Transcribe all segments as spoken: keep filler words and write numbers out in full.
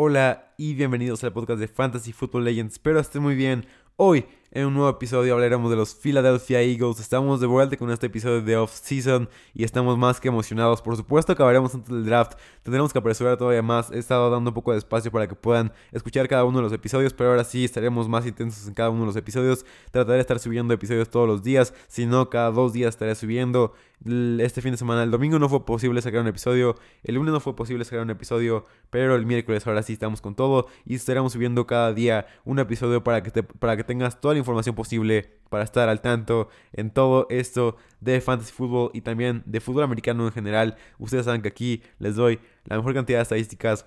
Hola y bienvenidos al podcast de Fantasy Football Legends, espero estén muy bien. Hoy en un nuevo episodio hablaremos de los Philadelphia Eagles, estamos de vuelta con este episodio de off-season y estamos más que emocionados. Por supuesto acabaremos antes del draft, tendremos que apresurar todavía más, he estado dando un poco de espacio para que puedan escuchar cada uno de los episodios, pero ahora sí estaremos más intensos en cada uno de los episodios, trataré de estar subiendo episodios todos los días, si no cada dos días estaré subiendo. Este fin de semana, el domingo no fue posible sacar un episodio, el lunes no fue posible sacar un episodio, pero el miércoles ahora sí estamos con todo y estaremos subiendo cada día un episodio para que, te, para que tengas toda la información posible para estar al tanto en todo esto de fantasy fútbol y también de fútbol americano en general. Ustedes saben que aquí les doy la mejor cantidad de estadísticas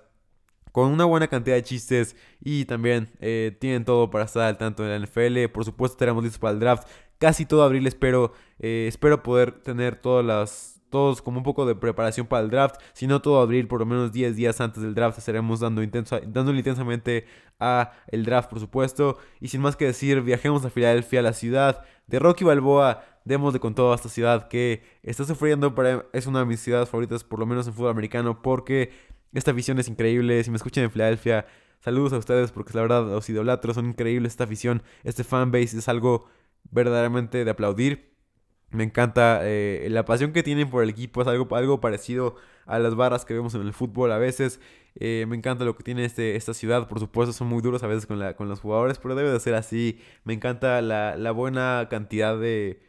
con una buena cantidad de chistes y también eh, tienen todo para estar al tanto de la N F L. Por supuesto estaremos listos para el draft casi todo abril, espero, eh, espero poder tener todas las... todos como un poco de preparación para el draft, si no todo abril, por lo menos diez días antes del draft estaremos dando intenso, dándole intensamente a el draft, por supuesto. Y sin más que decir, viajemos a Filadelfia, la ciudad de Rocky Balboa. Démosle con todo a esta ciudad que está sufriendo, para, es una de mis ciudades favoritas, por lo menos en fútbol americano, porque esta afición es increíble. Si me escuchan en Filadelfia, saludos a ustedes, porque la verdad los idolatros son increíbles. Esta afición, este fanbase es algo verdaderamente de aplaudir. Me encanta eh, la pasión que tienen por el equipo, es algo, algo parecido a las barras que vemos en el fútbol a veces. Eh, me encanta lo que tiene este, esta ciudad, por supuesto son muy duros a veces con, la, con los jugadores, pero debe de ser así. Me encanta la, la buena cantidad de...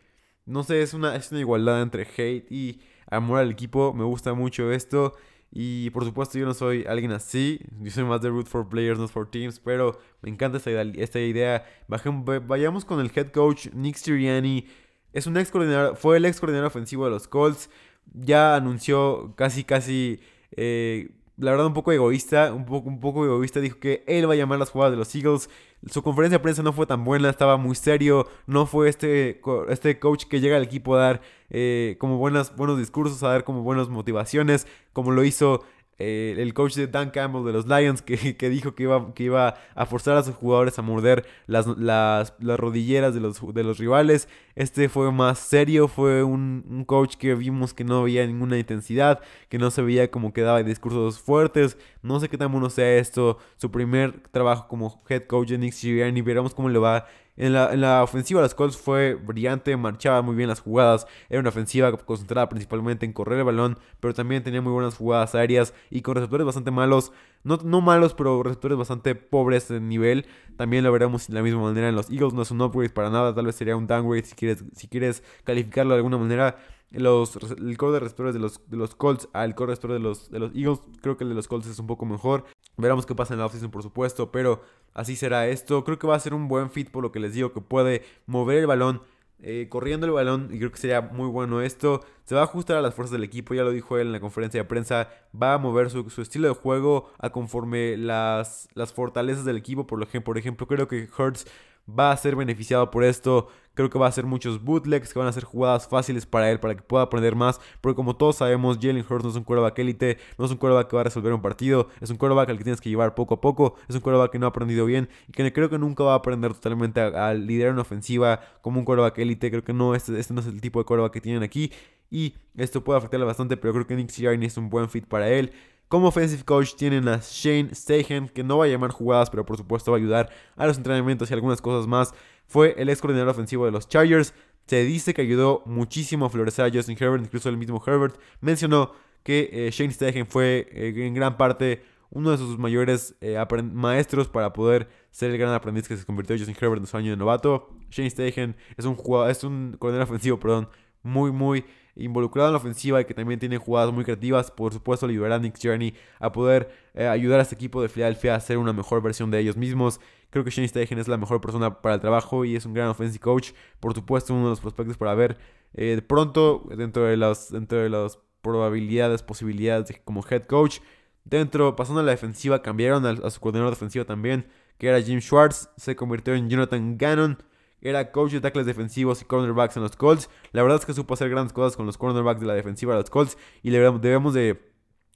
no sé, es una, es una igualdad entre hate y amor al equipo, me gusta mucho esto. Y por supuesto yo no soy alguien así, yo soy más de root for players, not for teams, pero me encanta esta, esta idea. Bajemos, vayamos con el head coach Nick Sirianni. Es un ex coordinador, fue el ex coordinador ofensivo de los Colts. Ya anunció casi, casi, eh, la verdad un poco egoísta, un poco, un poco egoísta. Dijo que él va a llamar las jugadas de los Eagles. Su conferencia de prensa no fue tan buena, estaba muy serio. No fue este, este coach que llega al equipo a dar eh, como buenas, buenos discursos, a dar como buenas motivaciones, como lo hizo Eh, el coach de Dan Campbell de los Lions, que, que dijo que iba, que iba a forzar a sus jugadores a morder las, las, las rodilleras de los, de los rivales. Este fue más serio, fue un, un coach que vimos que no había ninguna intensidad, que no se veía como que daba discursos fuertes. No sé qué tan bueno sea esto, su primer trabajo como head coach de Nick Sirianni, veremos cómo le va. En la, en la ofensiva de los Colts fue brillante, marchaba muy bien las jugadas, era una ofensiva concentrada principalmente en correr el balón, pero también tenía muy buenas jugadas aéreas y con receptores bastante malos, no, no malos, pero receptores bastante pobres de nivel. También lo veremos de la misma manera en los Eagles, no es un upgrade para nada, tal vez sería un downgrade si quieres, si quieres calificarlo de alguna manera. Los, el core de receptores de los, de los Colts al core de receptores de los, de los Eagles, creo que el de los Colts es un poco mejor. Veremos qué pasa en la offseason, por supuesto, pero así será esto. Creo que va a ser un buen fit, por lo que les digo, que puede mover el balón, eh, corriendo el balón, y creo que sería muy bueno esto. Se va a ajustar a las fuerzas del equipo, ya lo dijo él en la conferencia de prensa. Va a mover su, su estilo de juego a conforme las, las fortalezas del equipo. Por ejemplo, por ejemplo, creo que Hurts va a ser beneficiado por esto. Creo que va a hacer muchos bootlegs, que van a ser jugadas fáciles para él, para que pueda aprender más. Porque como todos sabemos, Jalen Hurts no es un quarterback élite, no es un quarterback que va a resolver un partido, es un quarterback al que tienes que llevar poco a poco, es un quarterback que no ha aprendido bien y que creo que nunca va a aprender totalmente a, a liderar una ofensiva como un quarterback élite. Creo que no, este, este no es el tipo de quarterback que tienen aquí y esto puede afectarle bastante, pero creo que Nick Sirianni es un buen fit para él. Como offensive coach tienen a Shane Steichen, que no va a llamar jugadas, pero por supuesto va a ayudar a los entrenamientos y algunas cosas más. Fue el ex coordinador ofensivo de los Chargers. Se dice que ayudó muchísimo a florecer a Justin Herbert, incluso el mismo Herbert mencionó que eh, Shane Steichen fue eh, en gran parte uno de sus mayores eh, maestros para poder ser el gran aprendiz que se convirtió Justin Herbert en su año de novato. Shane Steichen es un, jugador, es un coordinador ofensivo, perdón, muy, muy involucrado en la ofensiva y que también tiene jugadas muy creativas. Por supuesto le ayudará a Nick Sirianni a poder eh, ayudar a este equipo de Philadelphia a ser una mejor versión de ellos mismos. Creo que Shane Steichen es la mejor persona para el trabajo y es un gran offensive coach. Por supuesto uno de los prospectos para ver eh, pronto dentro de, las, dentro de las probabilidades, posibilidades de, como head coach. Dentro, pasando a la defensiva, cambiaron a, a su coordinador defensivo también, que era Jim Schwartz, se convirtió en Jonathan Gannon. Era coach de tackles defensivos y cornerbacks en los Colts. La verdad es que supo hacer grandes cosas con los cornerbacks de la defensiva de los Colts. Y debemos de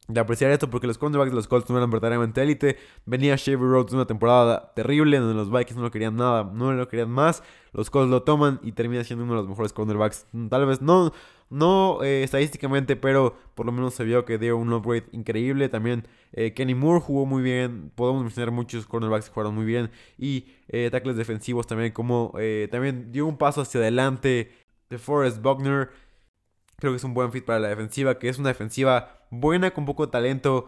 de apreciar esto, porque los cornerbacks de los Colts no eran verdaderamente élite. Venía Xavier Rhodes de una temporada terrible donde los Vikings no lo querían nada, no lo querían más. Los Colts lo toman y termina siendo uno de los mejores cornerbacks. Tal vez no, no eh, estadísticamente, pero por lo menos se vio que dio un upgrade increíble. También eh, Kenny Moore jugó muy bien. Podemos mencionar muchos cornerbacks que jugaron muy bien. Y eh, tackles defensivos también, como eh, también dio un paso hacia adelante DeForest Buckner. Creo que es un buen fit para la defensiva, que es una defensiva buena con poco talento,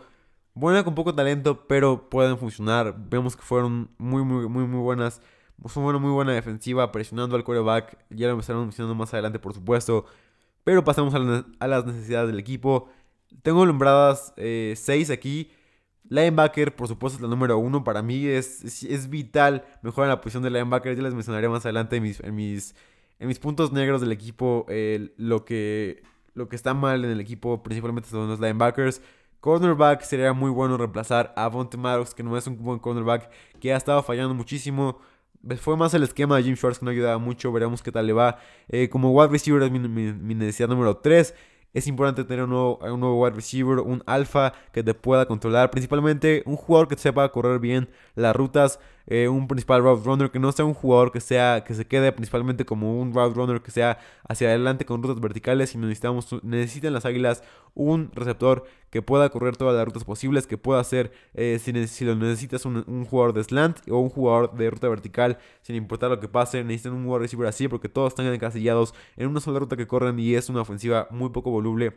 buena con poco talento, pero pueden funcionar. Vemos que fueron muy, muy, muy, muy buenas. Fue una muy buena defensiva, presionando al quarterback. Ya lo estaremos mencionando más adelante, por supuesto. Pero pasamos a, la, a las necesidades del equipo. Tengo nombradas eh, seis aquí. Linebacker, por supuesto, es la número uno. Para mí es, es, es vital mejorar la posición de linebacker. Ya les mencionaré más adelante en mis... En mis En mis puntos negros del equipo, eh, lo, que, lo que está mal en el equipo principalmente son los linebackers. Cornerback, sería muy bueno reemplazar a Avonte Maddox, que no es un buen cornerback, que ha estado fallando muchísimo. Fue más el esquema de Jim Schwartz que no ayudaba mucho, veremos qué tal le va. Eh, como wide receiver es mi, mi, mi necesidad número tres. Es importante tener un nuevo, un nuevo wide receiver, un alfa que te pueda controlar. Principalmente un jugador que sepa correr bien las rutas. Eh, un principal route runner que no sea un jugador que sea que se quede principalmente como un route runner que sea hacia adelante con rutas verticales. Y necesitamos, necesitan las Águilas un receptor que pueda correr todas las rutas posibles. Que pueda hacer, eh, si, si lo necesitas, un, un jugador de slant o un jugador de ruta vertical. Sin importar lo que pase, necesitan un wide receiver así, porque todos están encasillados en una sola ruta que corren y es una ofensiva muy poco voluble.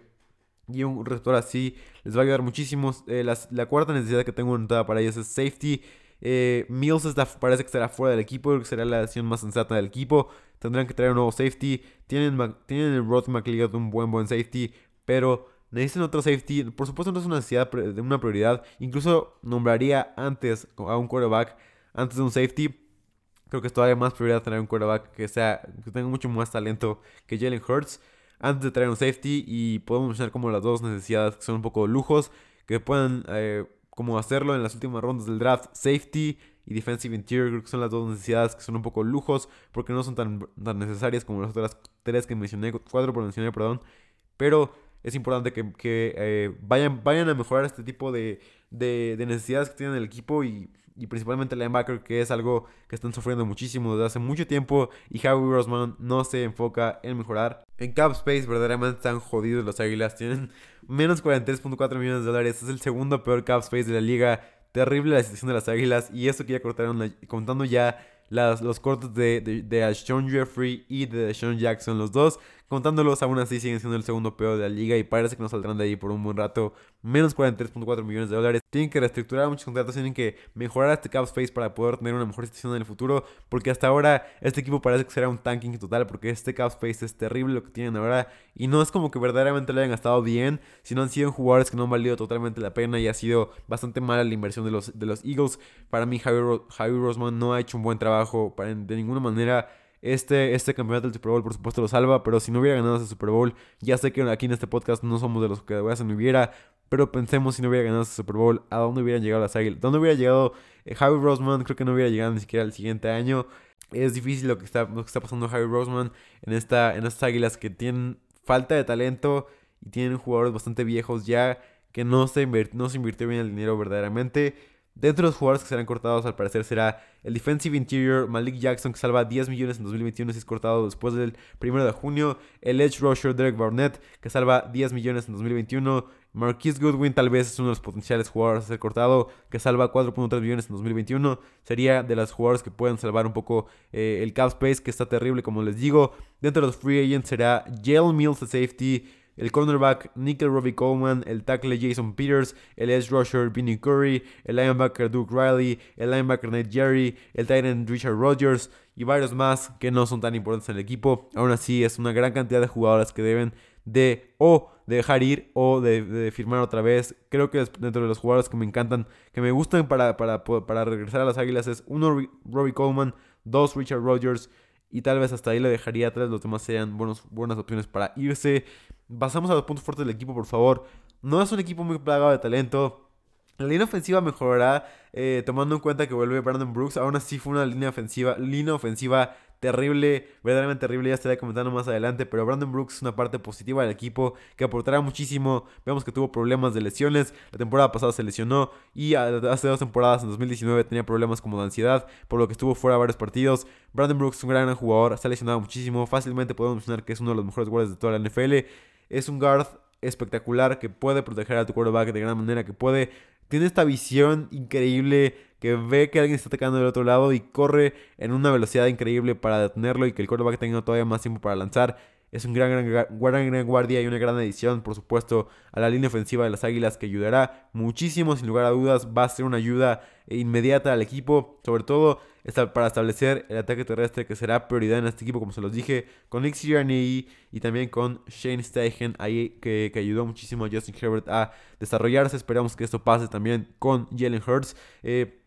Y un receptor así les va a ayudar muchísimo. Eh, las, la cuarta necesidad que tengo anotada para ellos es safety. Eh, Mills está, parece que estará fuera del equipo, que será la decisión más sensata del equipo. Tendrán que traer un nuevo safety. Tienen, tienen el Rodney McLeod, un buen buen safety, pero necesitan otro safety. Por supuesto no es una necesidad, una prioridad. Incluso nombraría antes a un quarterback antes de un safety. Creo que es todavía más prioridad tener un quarterback que sea, que tenga mucho más talento que Jalen Hurts antes de traer un safety. Y podemos mencionar como las dos necesidades que son un poco lujos, que puedan... Eh, como hacerlo en las últimas rondas del draft, safety y defensive interior, creo que son las dos necesidades que son un poco lujos, porque no son tan, tan necesarias como las otras tres que mencioné, cuatro por mencioné, perdón, pero es importante que, que eh, vayan, vayan a mejorar este tipo de, de, de necesidades que tienen el equipo y, y principalmente el linebacker, que es algo que están sufriendo muchísimo desde hace mucho tiempo y Howie Roseman no se enfoca en mejorar. En cap space verdaderamente están jodidos los Águilas, tienen menos cuarenta y tres punto cuatro millones de dólares, es el segundo peor cap space de la liga, terrible la situación de las Águilas, y eso que ya cortaron, la, contando ya las, los cortes de, de, de Sean Jeffrey y de Sean Jackson, los dos, contándolos aún así siguen siendo el segundo peor de la liga y parece que no saldrán de ahí por un buen rato, menos cuarenta y tres punto cuatro millones de dólares. Tienen que reestructurar muchos contratos, tienen que mejorar este cap space para poder tener una mejor situación en el futuro, porque hasta ahora este equipo parece que será un tanking total, porque este cap space es terrible lo que tienen ahora y no es como que verdaderamente lo hayan gastado bien, sino han sido jugadores que no han valido totalmente la pena y ha sido bastante mala la inversión de los, de los Eagles. Para mí Javi, Ro- Javi Roseman no ha hecho un buen trabajo para, de ninguna manera. Este, este campeonato del Super Bowl por supuesto lo salva, pero si no hubiera ganado ese Super Bowl, ya sé que aquí en este podcast no somos de los que de no hubiera, pero pensemos si no hubiera ganado ese Super Bowl, ¿a dónde hubieran llegado las Águilas? ¿Dónde hubiera llegado eh, Howie Roseman? Creo que no hubiera llegado ni siquiera al siguiente año. Es difícil lo que está, lo que está pasando Howie Roseman en, esta, en estas Águilas que tienen falta de talento y tienen jugadores bastante viejos ya, que no se, invir- no se invirtió bien el dinero verdaderamente. Dentro de los jugadores que serán cortados, al parecer será el defensive interior Malik Jackson, que salva diez millones en dos mil veintiuno si es cortado después del primero de junio. El edge rusher Derek Barnett, que salva diez millones en dos mil veintiuno. Marquise Goodwin tal vez es uno de los potenciales jugadores a ser cortado, que salva cuatro punto tres millones en dos mil veintiuno. Sería de los jugadores que pueden salvar un poco eh, el cap space, que está terrible como les digo. Dentro de los free agents será Jalen Mills de safety, el cornerback Nickell Robey-Coleman, el tackle Jason Peters, el edge rusher Vinnie Curry, el linebacker Duke Riley, el linebacker Nate Gerry, el tight end Richard Rodgers y varios más que no son tan importantes en el equipo. Aún así es una gran cantidad de jugadores que deben de o de dejar ir o de, de firmar otra vez. Creo que dentro de los jugadores que me encantan, que me gustan para, para, para regresar a las Águilas es uno Robey-Coleman, dos Richard Rodgers y tal vez hasta ahí lo dejaría atrás, los demás serían buenos, buenas opciones para irse. Pasamos a los puntos fuertes del equipo, por favor. No es un equipo muy plagado de talento. La línea ofensiva mejorará eh, tomando en cuenta que vuelve Brandon Brooks. Aún así fue una línea ofensiva, línea ofensiva terrible, verdaderamente terrible, ya estaré comentando más adelante, pero Brandon Brooks es una parte positiva del equipo que aportará muchísimo. Vemos que tuvo problemas de lesiones, la temporada pasada se lesionó y hace dos temporadas, en dos mil diecinueve, tenía problemas como de ansiedad, por lo que estuvo fuera varios partidos. Brandon Brooks es un gran jugador, se ha lesionado muchísimo, fácilmente podemos mencionar que es uno de los mejores guardias de toda la N F L, es un guard espectacular que puede proteger a tu quarterback de gran manera, que puede, tiene esta visión increíble que ve que alguien está atacando del otro lado y corre en una velocidad increíble para detenerlo y que el quarterback tenga todavía más tiempo para lanzar. Es un gran, gran, gran, gran guardia y una gran adición, por supuesto, a la línea ofensiva de las Águilas, que ayudará muchísimo, sin lugar a dudas. Va a ser una ayuda inmediata al equipo, sobre todo para establecer el ataque terrestre, que será prioridad en este equipo, como se los dije, con Nick Sirianni y también con Shane Steichen, ahí que, que ayudó muchísimo a Justin Herbert a desarrollarse. Esperamos que esto pase también con Jalen Hurts. Eh,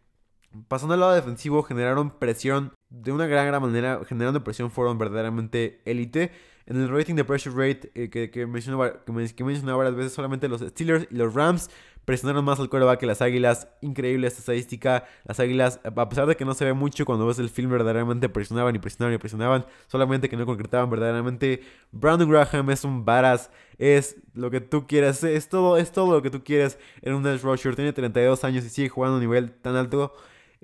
Pasando al lado defensivo, generaron presión de una gran, gran manera. Generando presión fueron verdaderamente élite. En el rating de pressure rate eh, que, que, mencionaba, que, me, que mencionaba varias veces, solamente los Steelers y los Rams presionaron más al quarterback que las Águilas. Increíble esta estadística. Las Águilas, a pesar de que no se ve mucho, cuando ves el film verdaderamente presionaban y presionaban y presionaban, solamente que no concretaban verdaderamente. Brandon Graham es un badass, es lo que tú quieras, es todo, es todo lo que tú quieres en un edge rusher. Tiene treinta y dos años y sigue jugando a un nivel tan alto.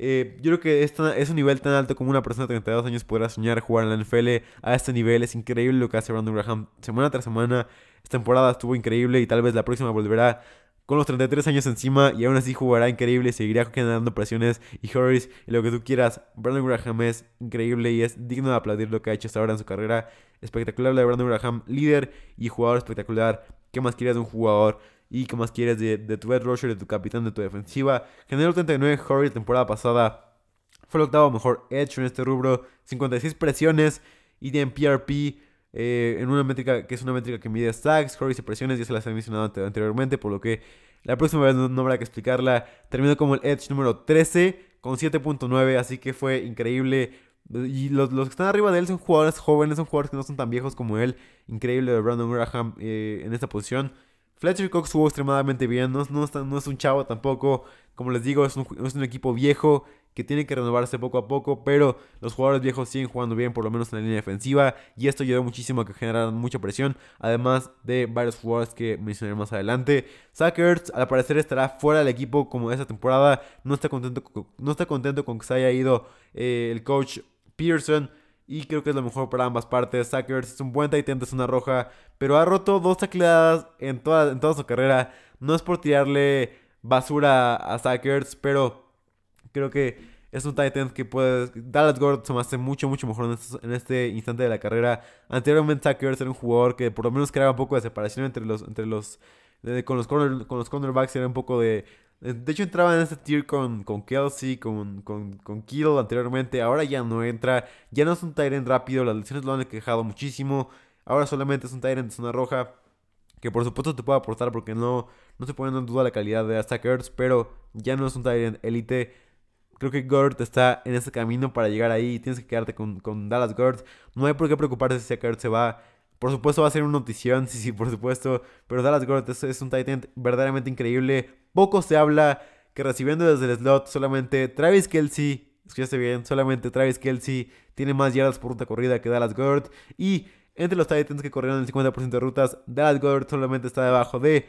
Eh, yo creo que es, tan, es un nivel tan alto como una persona de treinta y dos años podrá soñar jugar en la N F L a este nivel. Es increíble lo que hace Brandon Graham semana tras semana. Esta temporada estuvo increíble y tal vez la próxima volverá con los treinta y tres años encima y aún así jugará increíble, seguirá generando presiones y hurries y lo que tú quieras. Brandon Graham es increíble y es digno de aplaudir lo que ha hecho hasta ahora en su carrera. Espectacular la de Brandon Graham, líder y jugador espectacular. ¿Qué más quieres de un jugador? ¿Y qué más quieres de, de tu edge rusher, de tu capitán, de tu defensiva? Generó treinta y nueve hurries la temporada pasada. Fue el octavo mejor edge en este rubro. cincuenta y seis presiones. Y de P R P, eh, en una métrica que es una métrica que mide sacks, hurries y presiones. Ya se las he mencionado ante, anteriormente, por lo que la próxima vez no, no habrá que explicarla. Terminó como el edge número trece con siete punto nueve. Así que fue increíble. Y los, los que están arriba de él son jugadores jóvenes, son jugadores que no son tan viejos como él. Increíble de Brandon Graham eh, en esta posición. Fletcher Cox jugó extremadamente bien, no, no, no es un chavo tampoco, como les digo, es un, es un equipo viejo que tiene que renovarse poco a poco, pero los jugadores viejos siguen jugando bien, por lo menos en la línea defensiva, y esto ayudó muchísimo a que generaran mucha presión, además de varios jugadores que mencionaré más adelante. Zach Ertz, al parecer, estará fuera del equipo como esta temporada, no está contento, no está contento con que se haya ido eh, el coach Peterson, y creo que es lo mejor para ambas partes. Zach Ertz es un buen tight end, es una roja, pero ha roto dos tacleadas en toda, en toda su carrera. No es por tirarle basura a Zach Ertz, pero creo que es un tight end que puede... Dallas Goedert se me hace mucho, mucho mejor en este, en este instante de la carrera. Anteriormente Zach Ertz era un jugador que por lo menos creaba un poco de separación entre los... Entre los eh, con, los corner, con los cornerbacks era un poco de... De hecho entraba en este tier con, con Kelce, con, con, con Kittle anteriormente. Ahora ya no entra, ya no es un tight end rápido, las lesiones lo han quejado muchísimo. Ahora solamente es un tight end de zona roja, que por supuesto te puede aportar porque no, no se pone en duda la calidad de Zach Ertz, pero ya no es un tight end élite. Creo que Goedert está en ese camino para llegar ahí, tienes que quedarte con, con Dallas Goedert. No hay por qué preocuparse si Zach Ertz se va. Por supuesto va a ser una notición, sí, sí, por supuesto. Pero Dallas Goedert es, es un tight end verdaderamente increíble. Poco se habla que recibiendo desde el slot solamente Travis Kelce, escuchaste bien, solamente Travis Kelce tiene más yardas por ruta corrida que Dallas Goedert. Y entre los tight ends que corrieron el cincuenta por ciento de rutas, Dallas Goedert solamente está debajo de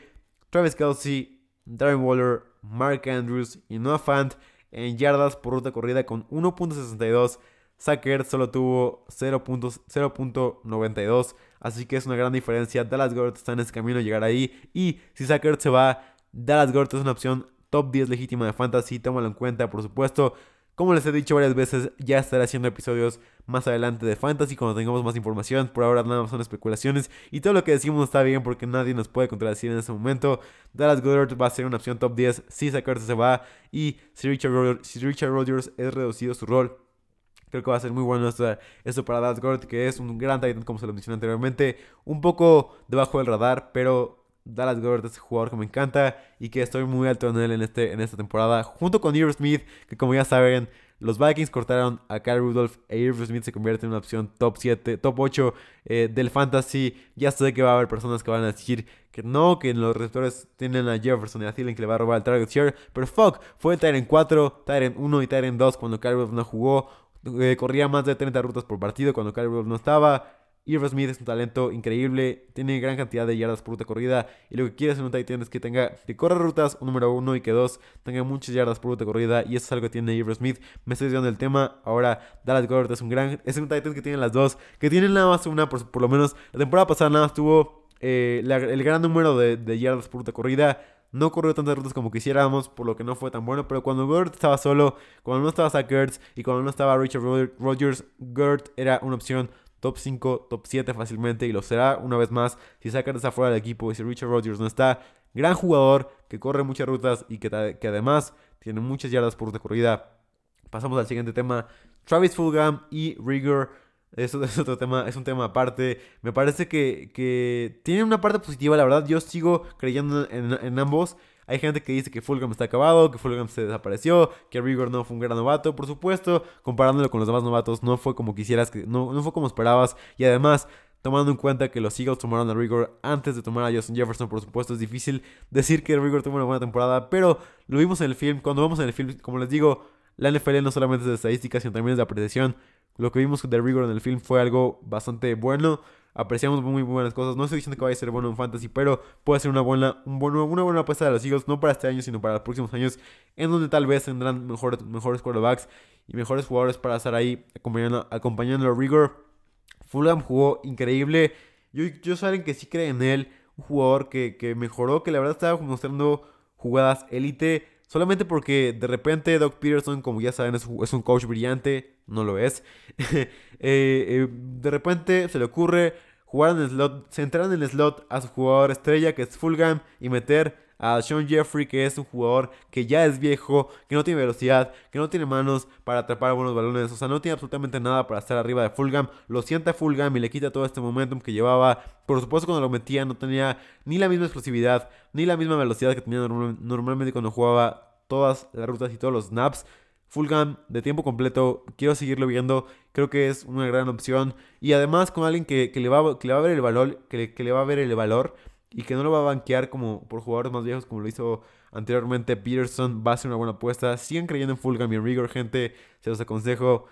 Travis Kelce, Darren Waller, Mark Andrews y Noah Fant en yardas por ruta corrida con uno punto sesenta y dos. Zach Ertz solo tuvo cero punto noventa y dos, así que es una gran diferencia. Dallas Goedert está en ese camino a llegar ahí y si Zach Ertz se va, Dallas Goedert es una opción top diez legítima de fantasy, tómalo en cuenta, por supuesto. Como les he dicho varias veces, ya estaré haciendo episodios más adelante de fantasy cuando tengamos más información. Por ahora nada más son especulaciones y todo lo que decimos está bien porque nadie nos puede contradecir en ese momento. Dallas Goedert va a ser una opción top diez si Zach Ertz se va y si Richard Rodgers, si Richard Rodgers es reducido su rol. Creo que va a ser muy bueno esto, esto para Dallas Goedert, que es un gran tight end como se lo mencioné anteriormente. Un poco debajo del radar, pero... Dallas Goedert es un jugador que me encanta y que estoy muy alto en él en, este, en esta temporada. Junto con Irv Smith, que como ya saben, los Vikings cortaron a Kyle Rudolph e Irv Smith se convierte en una opción top siete, top ocho eh, del fantasy. Ya sé que va a haber personas que van a decir que no, que en los receptores tienen a Jefferson y a Thielen que le va a robar el target share. Pero fuck, fue Tyrant cuatro, Tyrant uno y Tyrant dos cuando Kyle Rudolph no jugó. eh, corría más de treinta rutas por partido cuando Kyle Rudolph no estaba. Irv Smith es un talento increíble, tiene gran cantidad de yardas por ruta corrida, y lo que quieres en un tight end es que tenga, que corra rutas, un número uno, y que dos, tenga muchas yardas por ruta corrida, y eso es algo que tiene Irv Smith. Me estoy desviando del tema. Ahora, Dallas Goedert es un gran, es un tight end que tiene las dos, que tiene nada más una, por, por lo menos, la temporada pasada nada más tuvo eh, la, el gran número de, de yardas por ruta corrida. No corrió tantas rutas como quisiéramos, por lo que no fue tan bueno. Pero cuando Goedert estaba solo, cuando no estaba Zach Ertz y cuando no estaba Richard Rodgers, Goedert era una opción top cinco, top siete fácilmente, y lo será una vez más si Zach Ertz está fuera del equipo y si Richard Rodgers no está. Gran jugador que corre muchas rutas y que, que además tiene muchas yardas por ruta corrida. Pasamos al siguiente tema. Travis Fulgham y Reagor. Eso es otro tema, es un tema aparte. Me parece que, que tiene una parte positiva, la verdad. Yo sigo creyendo en, en ambos. Hay gente que dice que Fulgham está acabado, que Fulgham se desapareció, que Reagor no fue un gran novato. Por supuesto, comparándolo con los demás novatos, no fue como quisieras, que, no, no fue como esperabas. Y además, tomando en cuenta que los Eagles tomaron a Reagor antes de tomar a Justin Jefferson, por supuesto, es difícil decir que Reagor tuvo una buena temporada. Pero lo vimos en el film. Cuando vemos en el film, como les digo, la N F L no solamente es de estadísticas, sino también es de apreciación. Lo que vimos de Reagor en el film fue algo bastante bueno. Apreciamos muy, muy buenas cosas. No estoy diciendo que vaya a ser bueno en Fantasy, pero puede ser una buena, un bueno, una buena apuesta de los Eagles. No para este año, sino para los próximos años, en donde tal vez tendrán mejor, mejores quarterbacks y mejores jugadores para estar ahí acompañando, acompañando a Reagor. Fulgham jugó increíble. Yo, yo saben que sí creo en él. Un jugador que, que mejoró, que la verdad estaba mostrando jugadas élite. Solamente porque de repente Doug Peterson, como ya saben, es un coach brillante. No lo es. eh, eh, de repente se le ocurre jugar en el slot, centrar en el slot a su jugador estrella, que es Fulgham, y meter a Sean Jeffrey, que es un jugador que ya es viejo, que no tiene velocidad, que no tiene manos para atrapar buenos balones. O sea, no tiene absolutamente nada para estar arriba de Fulgham. Lo sienta Fulgham y le quita todo este momentum que llevaba. Por supuesto, cuando lo metía no tenía ni la misma explosividad, ni la misma velocidad que tenía norm- normalmente cuando jugaba todas las rutas y todos los snaps. Fulgham de tiempo completo, quiero seguirlo viendo, creo que es una gran opción. Y además con alguien que, que, le, va, que le va a ver el valor, que le, que le va a ver el valor y que no lo va a banquear como por jugadores más viejos como lo hizo anteriormente Peterson, va a ser una buena apuesta. Sigan creyendo en Fulgham y en Reagor, gente, se los aconsejo.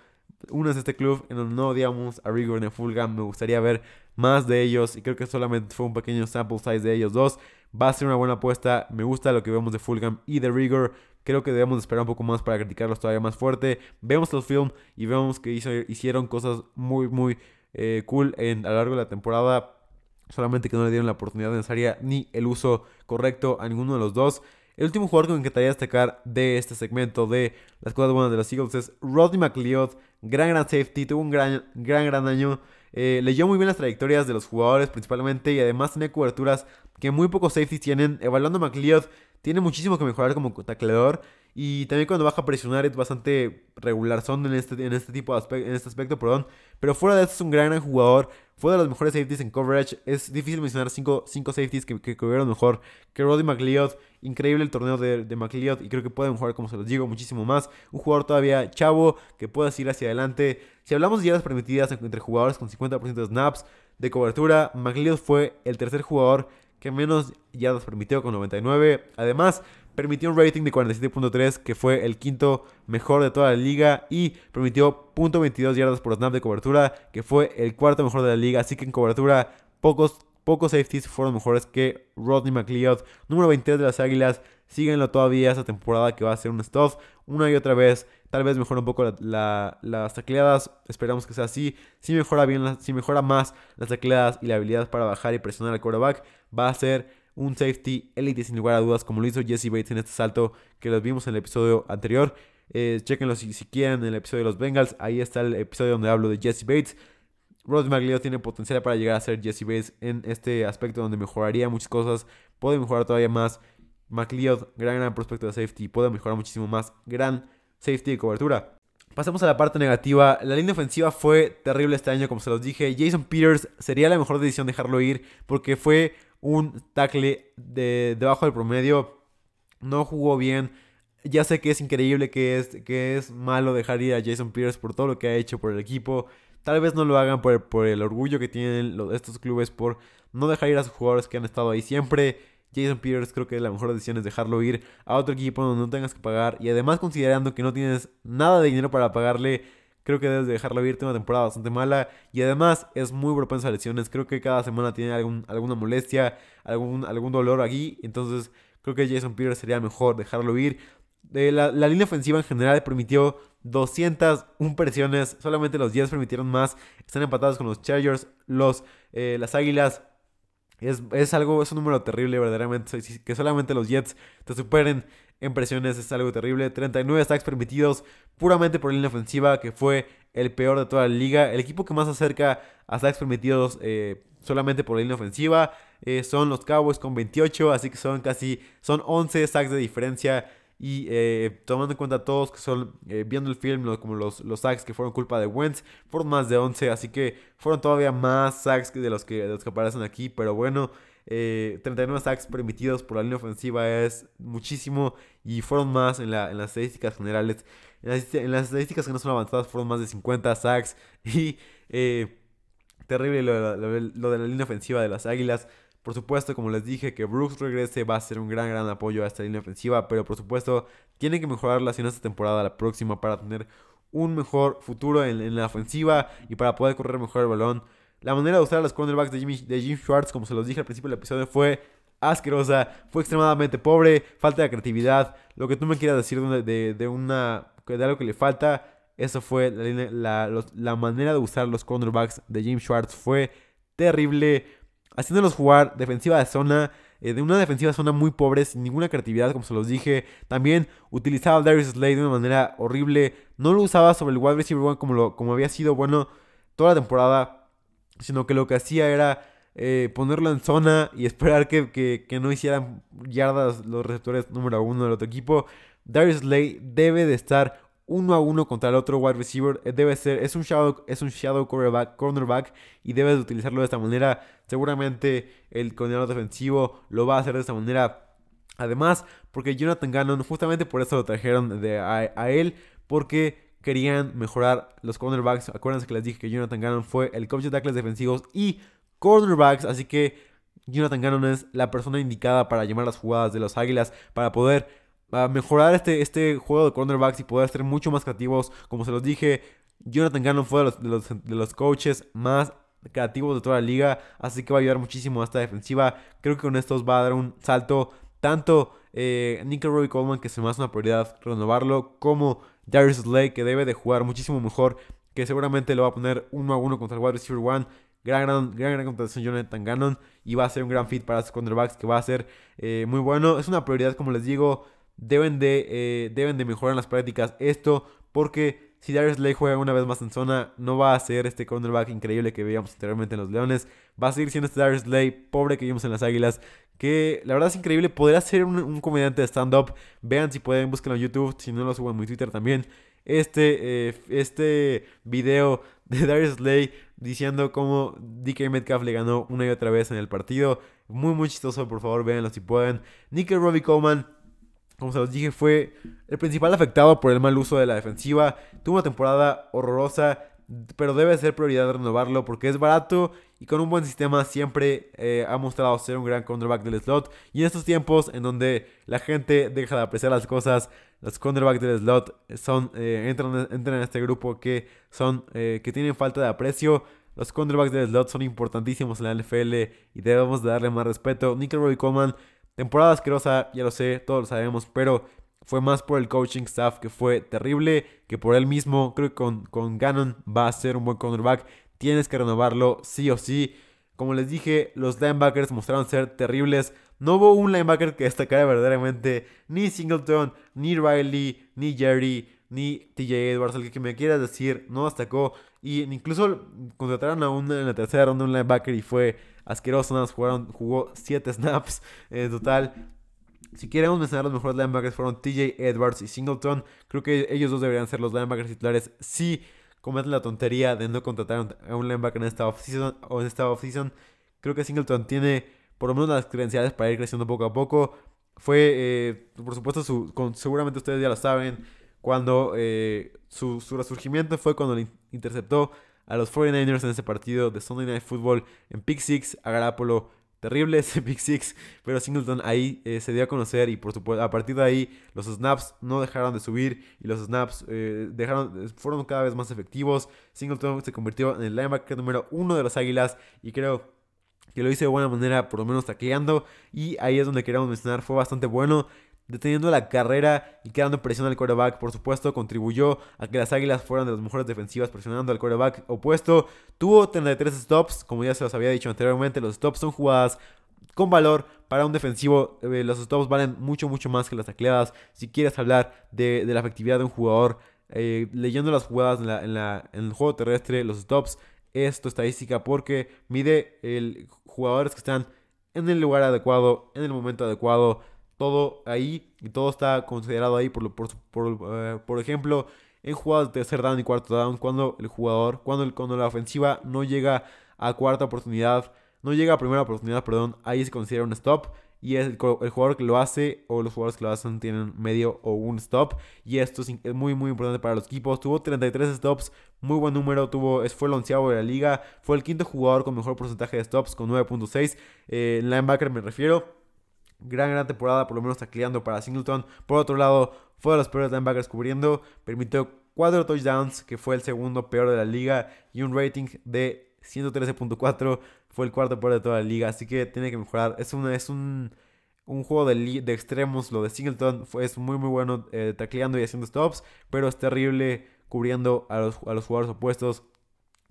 Únanse a este club en donde no odiamos a Reagor ni a Fulgham. Me gustaría ver más de ellos y creo que solamente fue un pequeño sample size de ellos dos. Va a ser una buena apuesta. Me gusta lo que vemos de Fulgham y de Reagor. Creo que debemos esperar un poco más para criticarlos todavía más fuerte. Vemos el film y vemos que hizo, hicieron cosas muy, muy eh, cool en, a lo largo de la temporada. Solamente que no le dieron la oportunidad necesaria ni el uso correcto a ninguno de los dos. El último jugador que me encantaría destacar de este segmento de las cosas buenas de los Eagles es Rodney McLeod. Gran, gran safety. Tuvo un gran, gran, gran año. Eh, leyó muy bien las trayectorias de los jugadores principalmente. Y además tenía coberturas que muy pocos safeties tienen. Evaluando a McLeod, tiene muchísimo que mejorar como tacleador. Y también cuando baja a presionar es bastante regular son en este, en este tipo de aspecto, en este aspecto, perdón. Pero fuera de eso es un gran, gran jugador. Fue de los mejores safeties en coverage. Es difícil mencionar cinco safeties que, que cubrieron mejor que Rodney McLeod. Increíble el torneo de, de McLeod. Y creo que pueden jugar, como se los digo, muchísimo más. Un jugador todavía chavo que pueda seguir hacia adelante. Si hablamos de yardas permitidas entre jugadores con cincuenta por ciento de snaps de cobertura, McLeod fue el tercer jugador que menos yardas permitió, con noventa y nueve. Además, permitió un rating de cuarenta y siete punto tres, que fue el quinto mejor de toda la liga. Y permitió punto veintidós yardas por snap de cobertura, que fue el cuarto mejor de la liga. Así que en cobertura, pocos, pocos safeties fueron mejores que Rodney McLeod. Número veintitrés de las Águilas. Síguenlo todavía esta temporada, que va a ser un stuff una y otra vez. Tal vez mejora un poco la, la, las tacleadas. Esperamos que sea así. Si mejora bien, la, si mejora más las tacleadas y la habilidad para bajar y presionar al quarterback, va a ser un safety élite sin lugar a dudas, como lo hizo Jessie Bates en este salto que los vimos en el episodio anterior. Eh, chequenlo si, si quieren en el episodio de los Bengals. Ahí está el episodio donde hablo de Jessie Bates. Rodney McLeod tiene potencial para llegar a ser Jessie Bates en este aspecto, donde mejoraría muchas cosas. Puede mejorar todavía más. McLeod, gran, gran prospecto de safety. Puede mejorar muchísimo más. Gran safety de cobertura. Pasamos a la parte negativa. La línea ofensiva fue terrible este año, como se los dije. Jason Peters sería la mejor decisión dejarlo ir, porque fue un tackle de debajo del promedio. No jugó bien. Ya sé que es increíble, que es, que es malo dejar ir a Jason Peters por todo lo que ha hecho por el equipo. Tal vez no lo hagan por el, por el orgullo que tienen los, estos clubes por no dejar ir a sus jugadores que han estado ahí siempre. Jason Peters, creo que la mejor decisión es dejarlo ir a otro equipo donde no tengas que pagar. Y además, considerando que no tienes nada de dinero para pagarle, Creo que debes de dejarlo ir, tiene una temporada bastante mala y además es muy propenso a lesiones. Creo que cada semana tiene algún, alguna molestia, algún, algún dolor aquí. Entonces creo que Jason Peters sería mejor dejarlo ir. De la, la línea ofensiva en general permitió doscientas una presiones. Solamente los Jets permitieron más. Están empatados con los Chargers, los, eh, las Águilas. Es, es algo, es un número terrible verdaderamente. Que solamente los Jets te superen en presiones es algo terrible. treinta y nueve sacks permitidos puramente por línea ofensiva, que fue el peor de toda la liga. El equipo que más se acerca a sacks permitidos eh, solamente por línea ofensiva eh, son los Cowboys con veintiocho. Así que son casi, son once sacks de diferencia. Y eh, tomando en cuenta todos que son, eh, viendo el film, los, como los, los sacks que fueron culpa de Wentz, fueron más de once, así que fueron todavía más sacks de los que, de los que aparecen aquí. Pero bueno, eh, treinta y nueve sacks permitidos por la línea ofensiva es muchísimo y fueron más en, la, en las estadísticas generales. En las, en las estadísticas que no son avanzadas fueron más de cincuenta sacks y eh, terrible lo, lo, lo de la línea ofensiva de las Águilas. Por supuesto, como les dije, que Brooks regrese va a ser un gran, gran apoyo a esta línea ofensiva. Pero por supuesto, tienen que mejorarla en esta temporada, la próxima, para tener un mejor futuro en, en la ofensiva y para poder correr mejor el balón. La manera de usar a los cornerbacks de, Jimmy, de Jim Schwartz, como se los dije al principio del episodio, fue asquerosa. Fue extremadamente pobre, falta de creatividad. Lo que tú me quieras decir de, de, de, una, de algo que le falta, eso fue la, la, los, la manera de usar los cornerbacks de Jim Schwartz fue terrible. Haciéndolos jugar defensiva de zona, eh, de una defensiva de zona muy pobre, sin ninguna creatividad, como se los dije. También utilizaba a Darius Slay de una manera horrible. No lo usaba sobre el wide receiver one como, lo, como había sido bueno toda la temporada, sino que lo que hacía era eh, ponerlo en zona y esperar que, que, que no hicieran yardas los receptores número uno del otro equipo. Darius Slay debe de estar uno a uno contra el otro wide receiver. Debe ser, es un shadow, es un shadow cornerback, cornerback y debes de utilizarlo de esta manera. Seguramente el coordinador defensivo lo va a hacer de esta manera. Además, porque Jonathan Gannon, justamente por eso lo trajeron de, a, a él, porque querían mejorar los cornerbacks. Acuérdense que les dije que Jonathan Gannon fue el coach de tackles defensivos y cornerbacks, así que Jonathan Gannon es la persona indicada para llamar las jugadas de los Águilas, para poder a mejorar este, este juego de cornerbacks y poder ser mucho más creativos. Como se los dije, Jonathan Gannon fue de los, de los, de los coaches más creativos de toda la liga, así que va a ayudar muchísimo a esta defensiva. Creo que con estos va a dar un salto tanto eh, Nickell Robey-Coleman, que se me hace una prioridad renovarlo, como Darius Slay, que debe de jugar muchísimo mejor, que seguramente lo va a poner uno a uno contra el wide receiver one. Gran, gran, gran, gran contratación Jonathan Gannon y va a ser un gran fit para estos cornerbacks, que va a ser eh, muy bueno. Es una prioridad, como les digo. Deben de, eh, deben de mejorar en las prácticas esto, porque si Darius Slay juega una vez más en zona, no va a ser este cornerback increíble que veíamos anteriormente en los Leones. Va a seguir siendo este Darius Slay pobre que vimos en las Águilas, que la verdad es increíble. Podría ser un, un comediante de stand-up. Vean si pueden, búsquenlo en YouTube. Si no, lo subo en mi Twitter también. Este, eh, este video de Darius Slay diciendo cómo D K Metcalf le ganó una y otra vez en el partido. Muy, muy chistoso. Por favor, véanlo si pueden. Nickell Robey-Coleman, como se los dije, fue el principal afectado por el mal uso de la defensiva. Tuvo una temporada horrorosa, pero debe ser prioridad renovarlo porque es barato y con un buen sistema siempre eh, ha mostrado ser un gran cornerback del slot. Y en estos tiempos en donde la gente deja de apreciar las cosas, los cornerbacks del slot son, eh, entran, entran en este grupo que, son, eh, que tienen falta de aprecio. Los cornerbacks del slot son importantísimos en la N F L y debemos de darle más respeto. Nickell Robey-Coleman, temporada asquerosa, ya lo sé, todos lo sabemos, pero fue más por el coaching staff, que fue terrible, que por él mismo. Creo que con, con Gannon va a ser un buen cornerback. Tienes que renovarlo sí o sí. Como les dije, los linebackers mostraron ser terribles. No hubo un linebacker que destacara verdaderamente. Ni Singleton, ni Riley, ni Jerry, ni T J Edwards, el que me quieras decir, no destacó. Y incluso contrataron a un, en la tercera ronda un linebacker y fue asqueroso. Nada más jugaron, jugó siete snaps en eh, total. Si queremos mencionar los mejores linebackers, fueron T J Edwards y Singleton. Creo que ellos dos deberían ser los linebackers titulares. Sí, cometen la tontería de no contratar a un linebacker en esta offseason, o en esta offseason. Creo que Singleton tiene por lo menos las credenciales para ir creciendo poco a poco. Fue, eh, por supuesto, su, con, seguramente ustedes ya lo saben, cuando eh, su, su resurgimiento fue cuando le interceptó a los cuarenta y nueve ers en ese partido de Sunday Night Football en Pick Six a Garapolo. Terrible ese pick six, pero Singleton ahí eh, se dio a conocer y por supuesto a partir de ahí los snaps no dejaron de subir y los snaps eh, dejaron, fueron cada vez más efectivos. Singleton se convirtió en el linebacker número uno de los Águilas y creo que lo hizo de buena manera, por lo menos taqueando, y ahí es donde queríamos mencionar, fue bastante bueno deteniendo la carrera y quedando presión al quarterback. Por supuesto, contribuyó a que las Águilas fueran de las mejores defensivas presionando al quarterback opuesto. Tuvo treinta y tres stops, como ya se los había dicho anteriormente, los stops son jugadas con valor para un defensivo, eh, los stops valen mucho mucho más que las tacleadas. Si quieres hablar de, de la efectividad de un jugador, eh, leyendo las jugadas en, la, en, la, en el juego terrestre, los stops es tu estadística porque mide el, jugadores que están en el lugar adecuado, en el momento adecuado. Todo ahí y todo está considerado ahí. Por, por, por, eh, por ejemplo, en jugadas de tercer down y cuarto down, cuando el jugador, cuando, el, cuando la ofensiva no llega a cuarta oportunidad, no llega a primera oportunidad, perdón, ahí se considera un stop. Y es el, el jugador que lo hace o los jugadores que lo hacen tienen medio o un stop. Y esto es muy muy importante para los equipos. Tuvo treinta y tres stops, muy buen número. Tuvo, fue el onceavo de la liga. Fue el quinto jugador con mejor porcentaje de stops, con nueve punto seis. Eh, linebacker me refiero. Gran, gran temporada, por lo menos tacleando para Singleton. Por otro lado, fue de los peores linebackers cubriendo. Permitió cuatro touchdowns, que fue el segundo peor de la liga. Y un rating de ciento trece punto cuatro. Fue el cuarto peor de toda la liga. Así que tiene que mejorar. Es, una, es un, un juego de, li- de extremos. Lo de Singleton fue, es muy, muy bueno eh, tacleando y haciendo stops. Pero es terrible cubriendo a los, a los jugadores opuestos.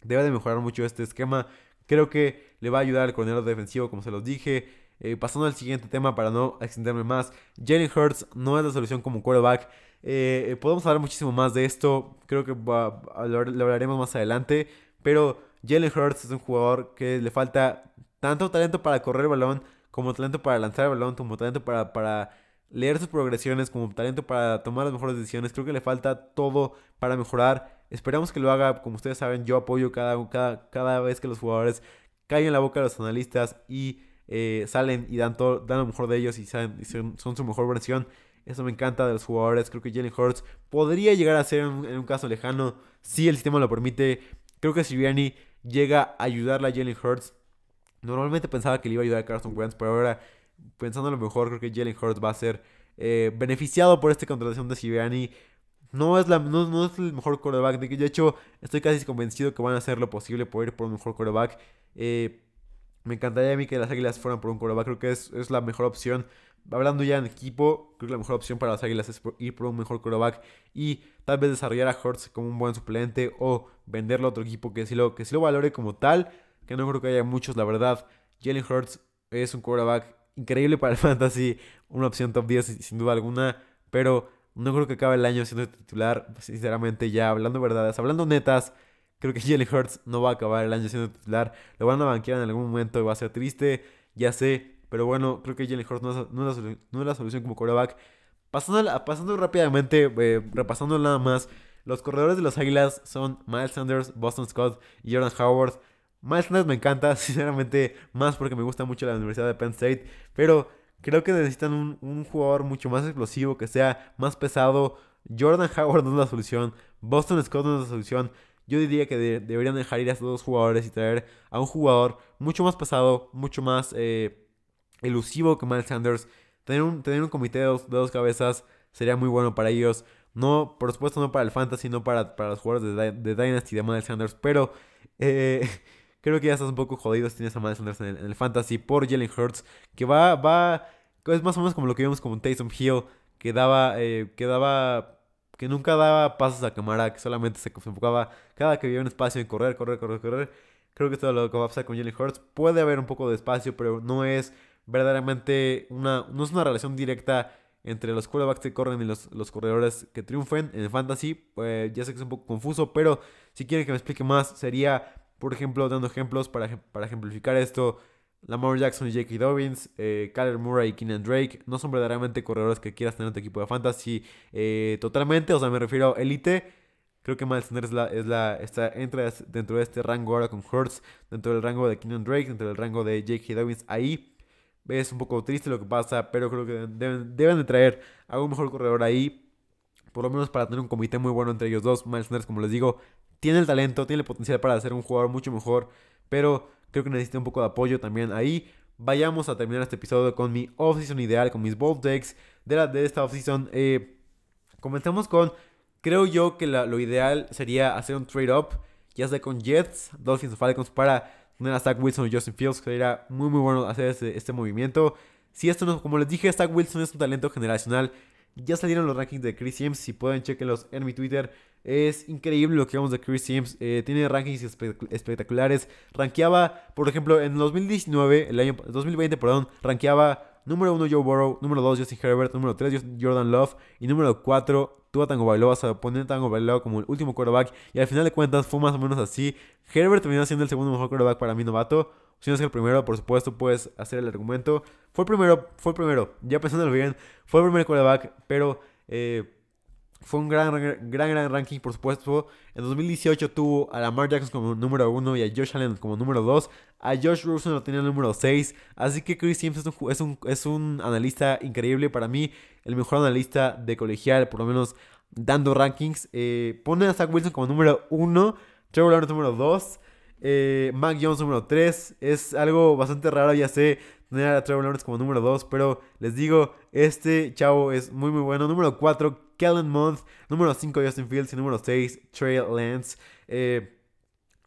Debe de mejorar mucho este esquema. Creo que le va a ayudar al coordinador defensivo, como se los dije. Eh, pasando al siguiente tema para no extenderme más, Jalen Hurts no es la solución como quarterback. Eh, eh, podemos hablar muchísimo más de esto, creo que va, lo, lo hablaremos más adelante, pero Jalen Hurts es un jugador que le falta tanto talento para correr el balón, como talento para lanzar el balón, como talento para, para leer sus progresiones, como talento para tomar las mejores decisiones. Creo que le falta todo para mejorar, esperamos que lo haga. Como ustedes saben, yo apoyo cada, cada, cada vez que los jugadores caen en la boca de los analistas y Eh, salen y dan, todo, dan lo mejor de ellos y, salen, y son, son su mejor versión. Eso me encanta de los jugadores. Creo que Jalen Hurts podría llegar a ser en, en un caso lejano, si el sistema lo permite. Creo que Sirianni llega a ayudarle a Jalen Hurts. Normalmente pensaba que le iba a ayudar a Carson Wentz, pero ahora, pensando lo mejor, creo que Jalen Hurts va a ser eh, beneficiado por esta contratación de Sirianni. No es, la, no, no es el mejor quarterback. De hecho, estoy casi convencido que van a hacer lo posible por ir por un mejor quarterback. Eh... Me encantaría a mí que las Águilas fueran por un quarterback. Creo que es, es la mejor opción. Hablando ya en equipo, creo que la mejor opción para las Águilas es por, ir por un mejor quarterback. Y tal vez desarrollar a Hurts como un buen suplente. O venderlo a otro equipo que sí lo, que sí lo valore como tal. Que no creo que haya muchos, la verdad. Jalen Hurts es un quarterback increíble para el fantasy. Una opción top diez sin duda alguna. Pero no creo que acabe el año siendo titular. Sinceramente, ya hablando verdades, hablando netas, creo que Jalen Hurts no va a acabar el año siendo titular. Lo van a banquear en algún momento y va a ser triste, ya sé. Pero bueno, creo que Jalen Hurts no es, no es, la, no es la solución como quarterback. Pasando, pasando rápidamente, eh, repasando nada más. Los corredores de los Águilas son Miles Sanders, Boston Scott y Jordan Howard. Miles Sanders me encanta, sinceramente, más porque me gusta mucho la Universidad de Penn State. Pero creo que necesitan un, un jugador mucho más explosivo, que sea más pesado. Jordan Howard no es la solución. Boston Scott no es la solución. Yo diría que de, deberían dejar ir a estos dos jugadores y traer a un jugador mucho más pesado, mucho más eh, elusivo que Miles Sanders. Tener un, tener un comité de dos, de dos cabezas sería muy bueno para ellos. No, por supuesto no para el fantasy, no para, para los jugadores de, de Dynasty de Miles Sanders. Pero eh, creo que ya estás un poco jodido si tienes a Miles Sanders en el, en el fantasy por Jalen Hurts. Que va, va, es más o menos como lo que vimos con Taysom Hill, que daba, eh, que daba... que nunca daba pasos a cámara, que solamente se enfocaba cada que había un espacio en correr, correr, correr, correr. Creo que todo lo que va a pasar con Jalen Hurts. Puede haber un poco de espacio, pero no es verdaderamente una, no es una relación directa entre los quarterbacks que corren y los, los corredores que triunfen en el fantasy. Pues ya sé que es un poco confuso, pero si quieren que me explique más, sería, por ejemplo, dando ejemplos para, para ejemplificar esto, Lamar Jackson y J K. Dobbins, eh, Kyler Murray y Keenan Drake no son verdaderamente corredores que quieras tener en tu equipo de fantasy eh, totalmente, o sea, me refiero a élite. Creo que Miles Sanders es la, es la, está, entra dentro de este rango ahora con Hurts, dentro del rango de Keenan Drake, dentro del rango de J K. Dobbins. Ahí es un poco triste lo que pasa, pero creo que deben, deben de traer a un mejor corredor ahí, por lo menos para tener un comité muy bueno entre ellos dos. Miles Sanders, como les digo, tiene el talento, tiene el potencial para ser un jugador mucho mejor, pero creo que necesita un poco de apoyo también ahí. vayamos a terminar este episodio con mi offseason ideal, con mis bold takes de, la, de esta offseason. Eh, comenzamos con, creo yo que la, lo ideal sería hacer un trade-up, ya sea con Jets, Dolphins o Falcons, para tener a Zach Wilson y Justin Fields, que sería muy muy bueno hacer este, este movimiento. Si esto no, como les dije, Zach Wilson es un talento generacional. Ya salieron los rankings de Chris Simms, si pueden chequenlos en mi Twitter. Es increíble lo que vemos de Chris Simms, eh, tiene rankings espectaculares. Rankeaba, por ejemplo, en dos mil diecinueve, el año dos mil veinte, perdón, rankeaba número uno Joe Burrow, número dos Justin Herbert, número tres Jordan Love y número cuatro Tua Tagovailoa, o sea, poner Tagovailoa como el último quarterback, y al final de cuentas fue más o menos así. Herbert terminó siendo el segundo mejor quarterback para mí novato. Si no es el primero, por supuesto, puedes hacer el argumento. Fue el primero, fue el primero, ya pensándolo bien, fue el primer quarterback, pero eh, fue un gran, gran, gran ranking, por supuesto. En dos mil dieciocho tuvo a Lamar Jackson como número uno y a Josh Allen como número dos. A Josh Rosen lo tenía el número seis. Así que Chris Simms es un, es, un, es un analista increíble. Para mí, el mejor analista de colegial, por lo menos dando rankings. Eh, pone a Zach Wilson como número uno, Trevor Lawrence número dos. Eh, Mac Jones número tres. Es algo bastante raro, ya sé, tener a Trevor Lawrence como número dos, pero les digo, este chavo es muy muy bueno. Número cuatro, Kellen Mond. Número cinco, Justin Fields. Y número seis, Trey Lance. eh,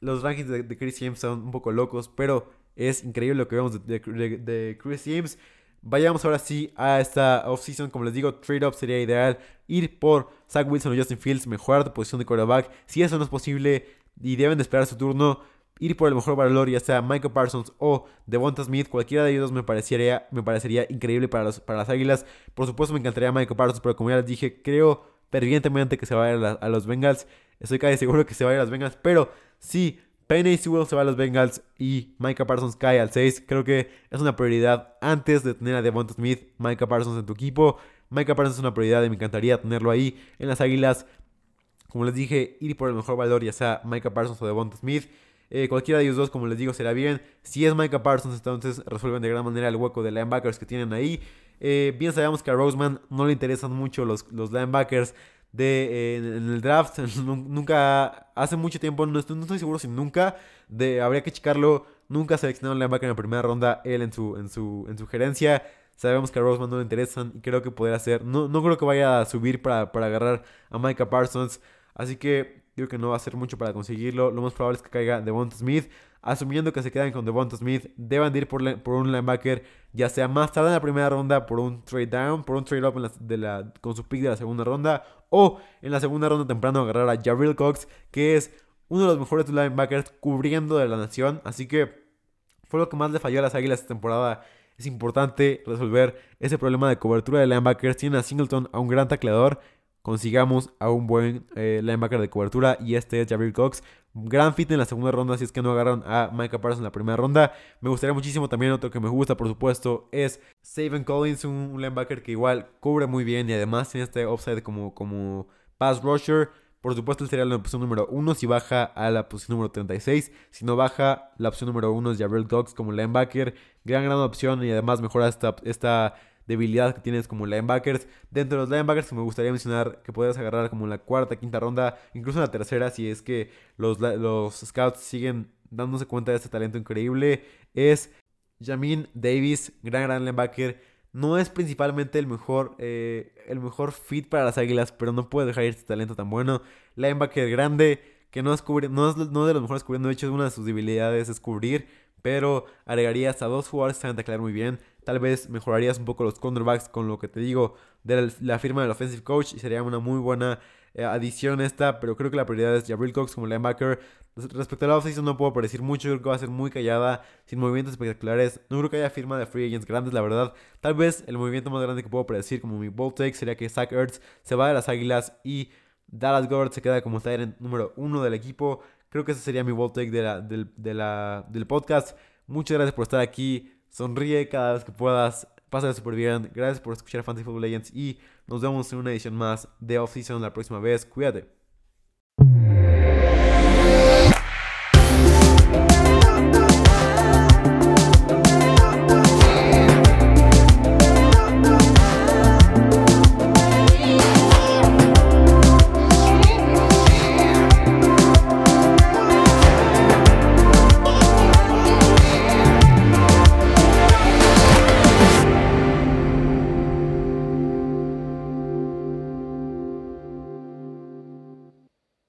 Los rankings de, de Chris Simms son un poco locos, pero es increíble lo que vemos de, de, de Chris Simms. Vayamos ahora sí a esta offseason. Como les digo, trade-up sería ideal. Ir por Zach Wilson o Justin Fields, mejorar tu posición de quarterback. Si eso no es posible y deben de esperar su turno, ir por el mejor valor, ya sea Michael Parsons o Devonta Smith. Cualquiera de ellos me parecería, me parecería increíble para, los, para las Águilas. Por supuesto me encantaría Michael Parsons, pero como ya les dije, creo fervientemente que se va a ir a, la, a los Bengals. Estoy casi seguro que se va a ir a los Bengals, pero si Penei Sewell se va a los Bengals y Michael Parsons cae al seis, creo que es una prioridad antes de tener a Devonta Smith, Michael Parsons en tu equipo. Michael Parsons es una prioridad y me encantaría tenerlo ahí en las Águilas. Como les dije, ir por el mejor valor, ya sea Michael Parsons o Devonta Smith. Eh, cualquiera de ellos dos, como les digo, será bien. Si es Micah Parsons, entonces resuelven de gran manera el hueco de linebackers que tienen ahí. Eh, bien sabemos que a Roseman no le interesan mucho los, los linebackers de, eh, en el draft. Nunca, hace mucho tiempo, no estoy, no estoy seguro si nunca, de, habría que checarlo. Nunca seleccionaron linebacker en la primera ronda él en su, en su, en su gerencia. Sabemos que a Roseman no le interesan y creo que podría ser. No, no creo que vaya a subir para, para agarrar a Micah Parsons. Así que digo que no va a hacer mucho para conseguirlo. Lo más probable es que caiga Devonta Smith. Asumiendo que se quedan con Devonta Smith, deben de ir por, por un linebacker, ya sea más tarde en la primera ronda, por un trade down, por un trade up en la, de la, con su pick de la segunda ronda, o en la segunda ronda temprano agarrar a Jabril Cox, que es uno de los mejores linebackers cubriendo de la nación. Así que fue lo que más le falló a las Águilas esta temporada. Es importante resolver ese problema de cobertura de linebackers. Tienen a Singleton, a un gran tacleador. Consigamos a un buen eh, linebacker de cobertura, y este es Jabril Cox. Gran fit en la segunda ronda, si es que no agarran a Micah Parsons en la primera ronda. Me gustaría muchísimo también, otro que me gusta por supuesto, es Zaven Collins, un, un linebacker que igual cubre muy bien y además tiene este upside como, como pass rusher. Por supuesto él sería la opción número uno si baja a la posición número treinta y seis. Si no baja, la opción número uno es Jabril Cox como linebacker. Gran, gran opción, y además mejora esta... esta debilidad que tienes como linebackers. Dentro de los linebackers que me gustaría mencionar, que podrías agarrar como en la cuarta, quinta ronda, incluso en la tercera, si es que los, los scouts siguen dándose cuenta de este talento increíble, es Jamin Davis, gran gran linebacker. No es principalmente el mejor eh, el mejor fit para las Águilas, pero no puedes dejar ir este talento tan bueno. Linebacker grande, que no es, cubri- no es no de los mejores cubriendo, de hecho una de sus debilidades es cubrir, pero agregarías a dos jugadores que saben taclear muy bien. Tal vez mejorarías un poco los cornerbacks con lo que te digo de la firma del offensive coach, y sería una muy buena eh, adición esta, pero creo que la prioridad es Jabril Cox como linebacker. Respecto a la offseason no puedo predecir mucho, creo que va a ser muy callada, sin movimientos espectaculares. No creo que haya firma de free agents grandes, la verdad. Tal vez el movimiento más grande que puedo predecir como mi bold take sería que Zach Ertz se va de las Águilas y Dallas Goedert se queda como tight end número uno del equipo. Creo que ese sería mi bold take de la, de, de la, del podcast. Muchas gracias por estar aquí. Sonríe cada vez que puedas. Pásale súper bien. Gracias por escuchar Fantasy Football Legends. Y nos vemos en una edición más de Off Season la próxima vez. Cuídate.